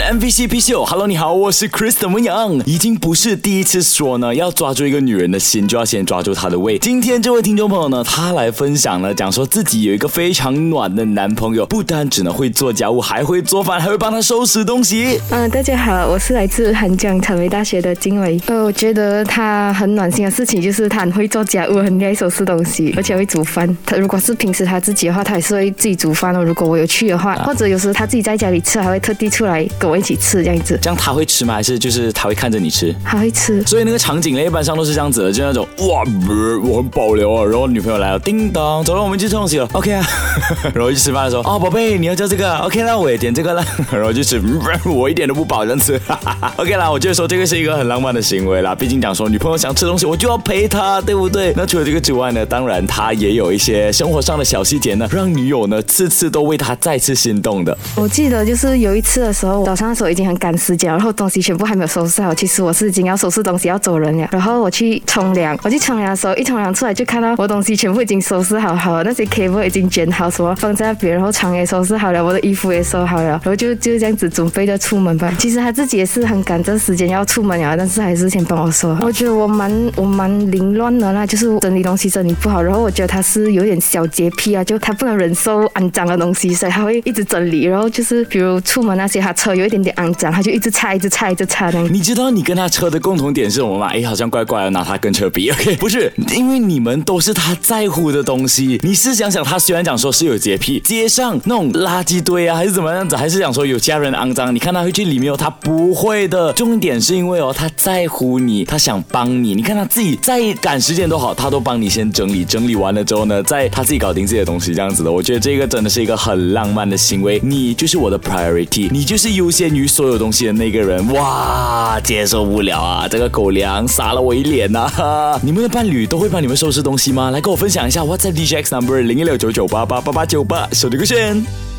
MVCP 秀 ，Hello， 你好，我是 Kristen 文阳，已经不是第一次说呢，要抓住一个女人的心，就要先抓住她的胃。今天这位听众朋友呢，他来分享了，讲说自己有一个非常暖的男朋友，不单只能会做家务，还会做饭，还会帮他收拾东西。大家好，我是来自韩江传媒大学的金维。我觉得他很暖心的事情就是他很会做家务，很厉害收拾东西，而且会煮饭。他如果是平时他自己的话，他也是会自己煮饭哦。如果我有去的话，或者有时他自己在家里吃，还会特地出来跟我一起吃这样子。这样他会吃吗？还是就是他会看着你吃？他会吃。所以那个场景呢，一般上都是这样子的，就那种哇，我很保留啊。然后女朋友来了，叮当，走了，我们去吃东西了 ，OK 啊。然后去吃饭的时候，哦，宝贝，你要叫这个 ，OK 那我也点这个了。然后就吃，我一点都不饱这样子。OK 啦，我就说这个是一个很浪漫的行为啦。毕竟讲说女朋友想吃东西，我就要陪她，对不对？那除了这个之外呢，当然他也有一些生活上的小细节呢，让女友呢次次都为他再次心动的。我记得就是有一次的时候，早上的时候已经很赶时间，然后东西全部还没有收拾好。其实我是已经要收拾东西要走人了。然后我去冲凉的时候，一冲凉出来就看到我东西全部已经收拾好了，那些 cable 已经卷好，什么放在那边，然后床也收拾好了，我的衣服也收好了，然后就这样子准备着出门吧。其实他自己也是很赶着时间要出门了，但是还是先帮我收。我觉得我蛮凌乱的啦，就是整理东西整理不好。然后我觉得他是有点小洁癖啊，就他不能忍受肮脏的东西，所以他会一直整理。然后就是比如出门那些，他车有一点点肮脏，他就一直擦。你知道你跟他车的共同点是什么吗？好像怪怪的拿他跟车比。OK， 不是，因为你们都是他在乎的东西。你是想想他虽然讲说是有洁癖，街上那种垃圾堆啊，还是怎么样子，还是讲说有家人肮脏，你看他会去里面哦，他不会的。重点是因为哦，他在乎你，他想帮你。你看他自己再赶时间都好，他都帮你先整理，整理完了之后呢，再他自己搞定自己的东西，这样子的。我觉得这个真的是一个很浪漫的行为。你就是我的 priority， 你就是优先于所有东西的那个人。哇，接受不了啊！这个狗粮撒了我一脸啊！你们的伴侣都会帮你们收拾东西吗？来跟我分享一下 WhatsApp DJX number 01699888898，手机勾选。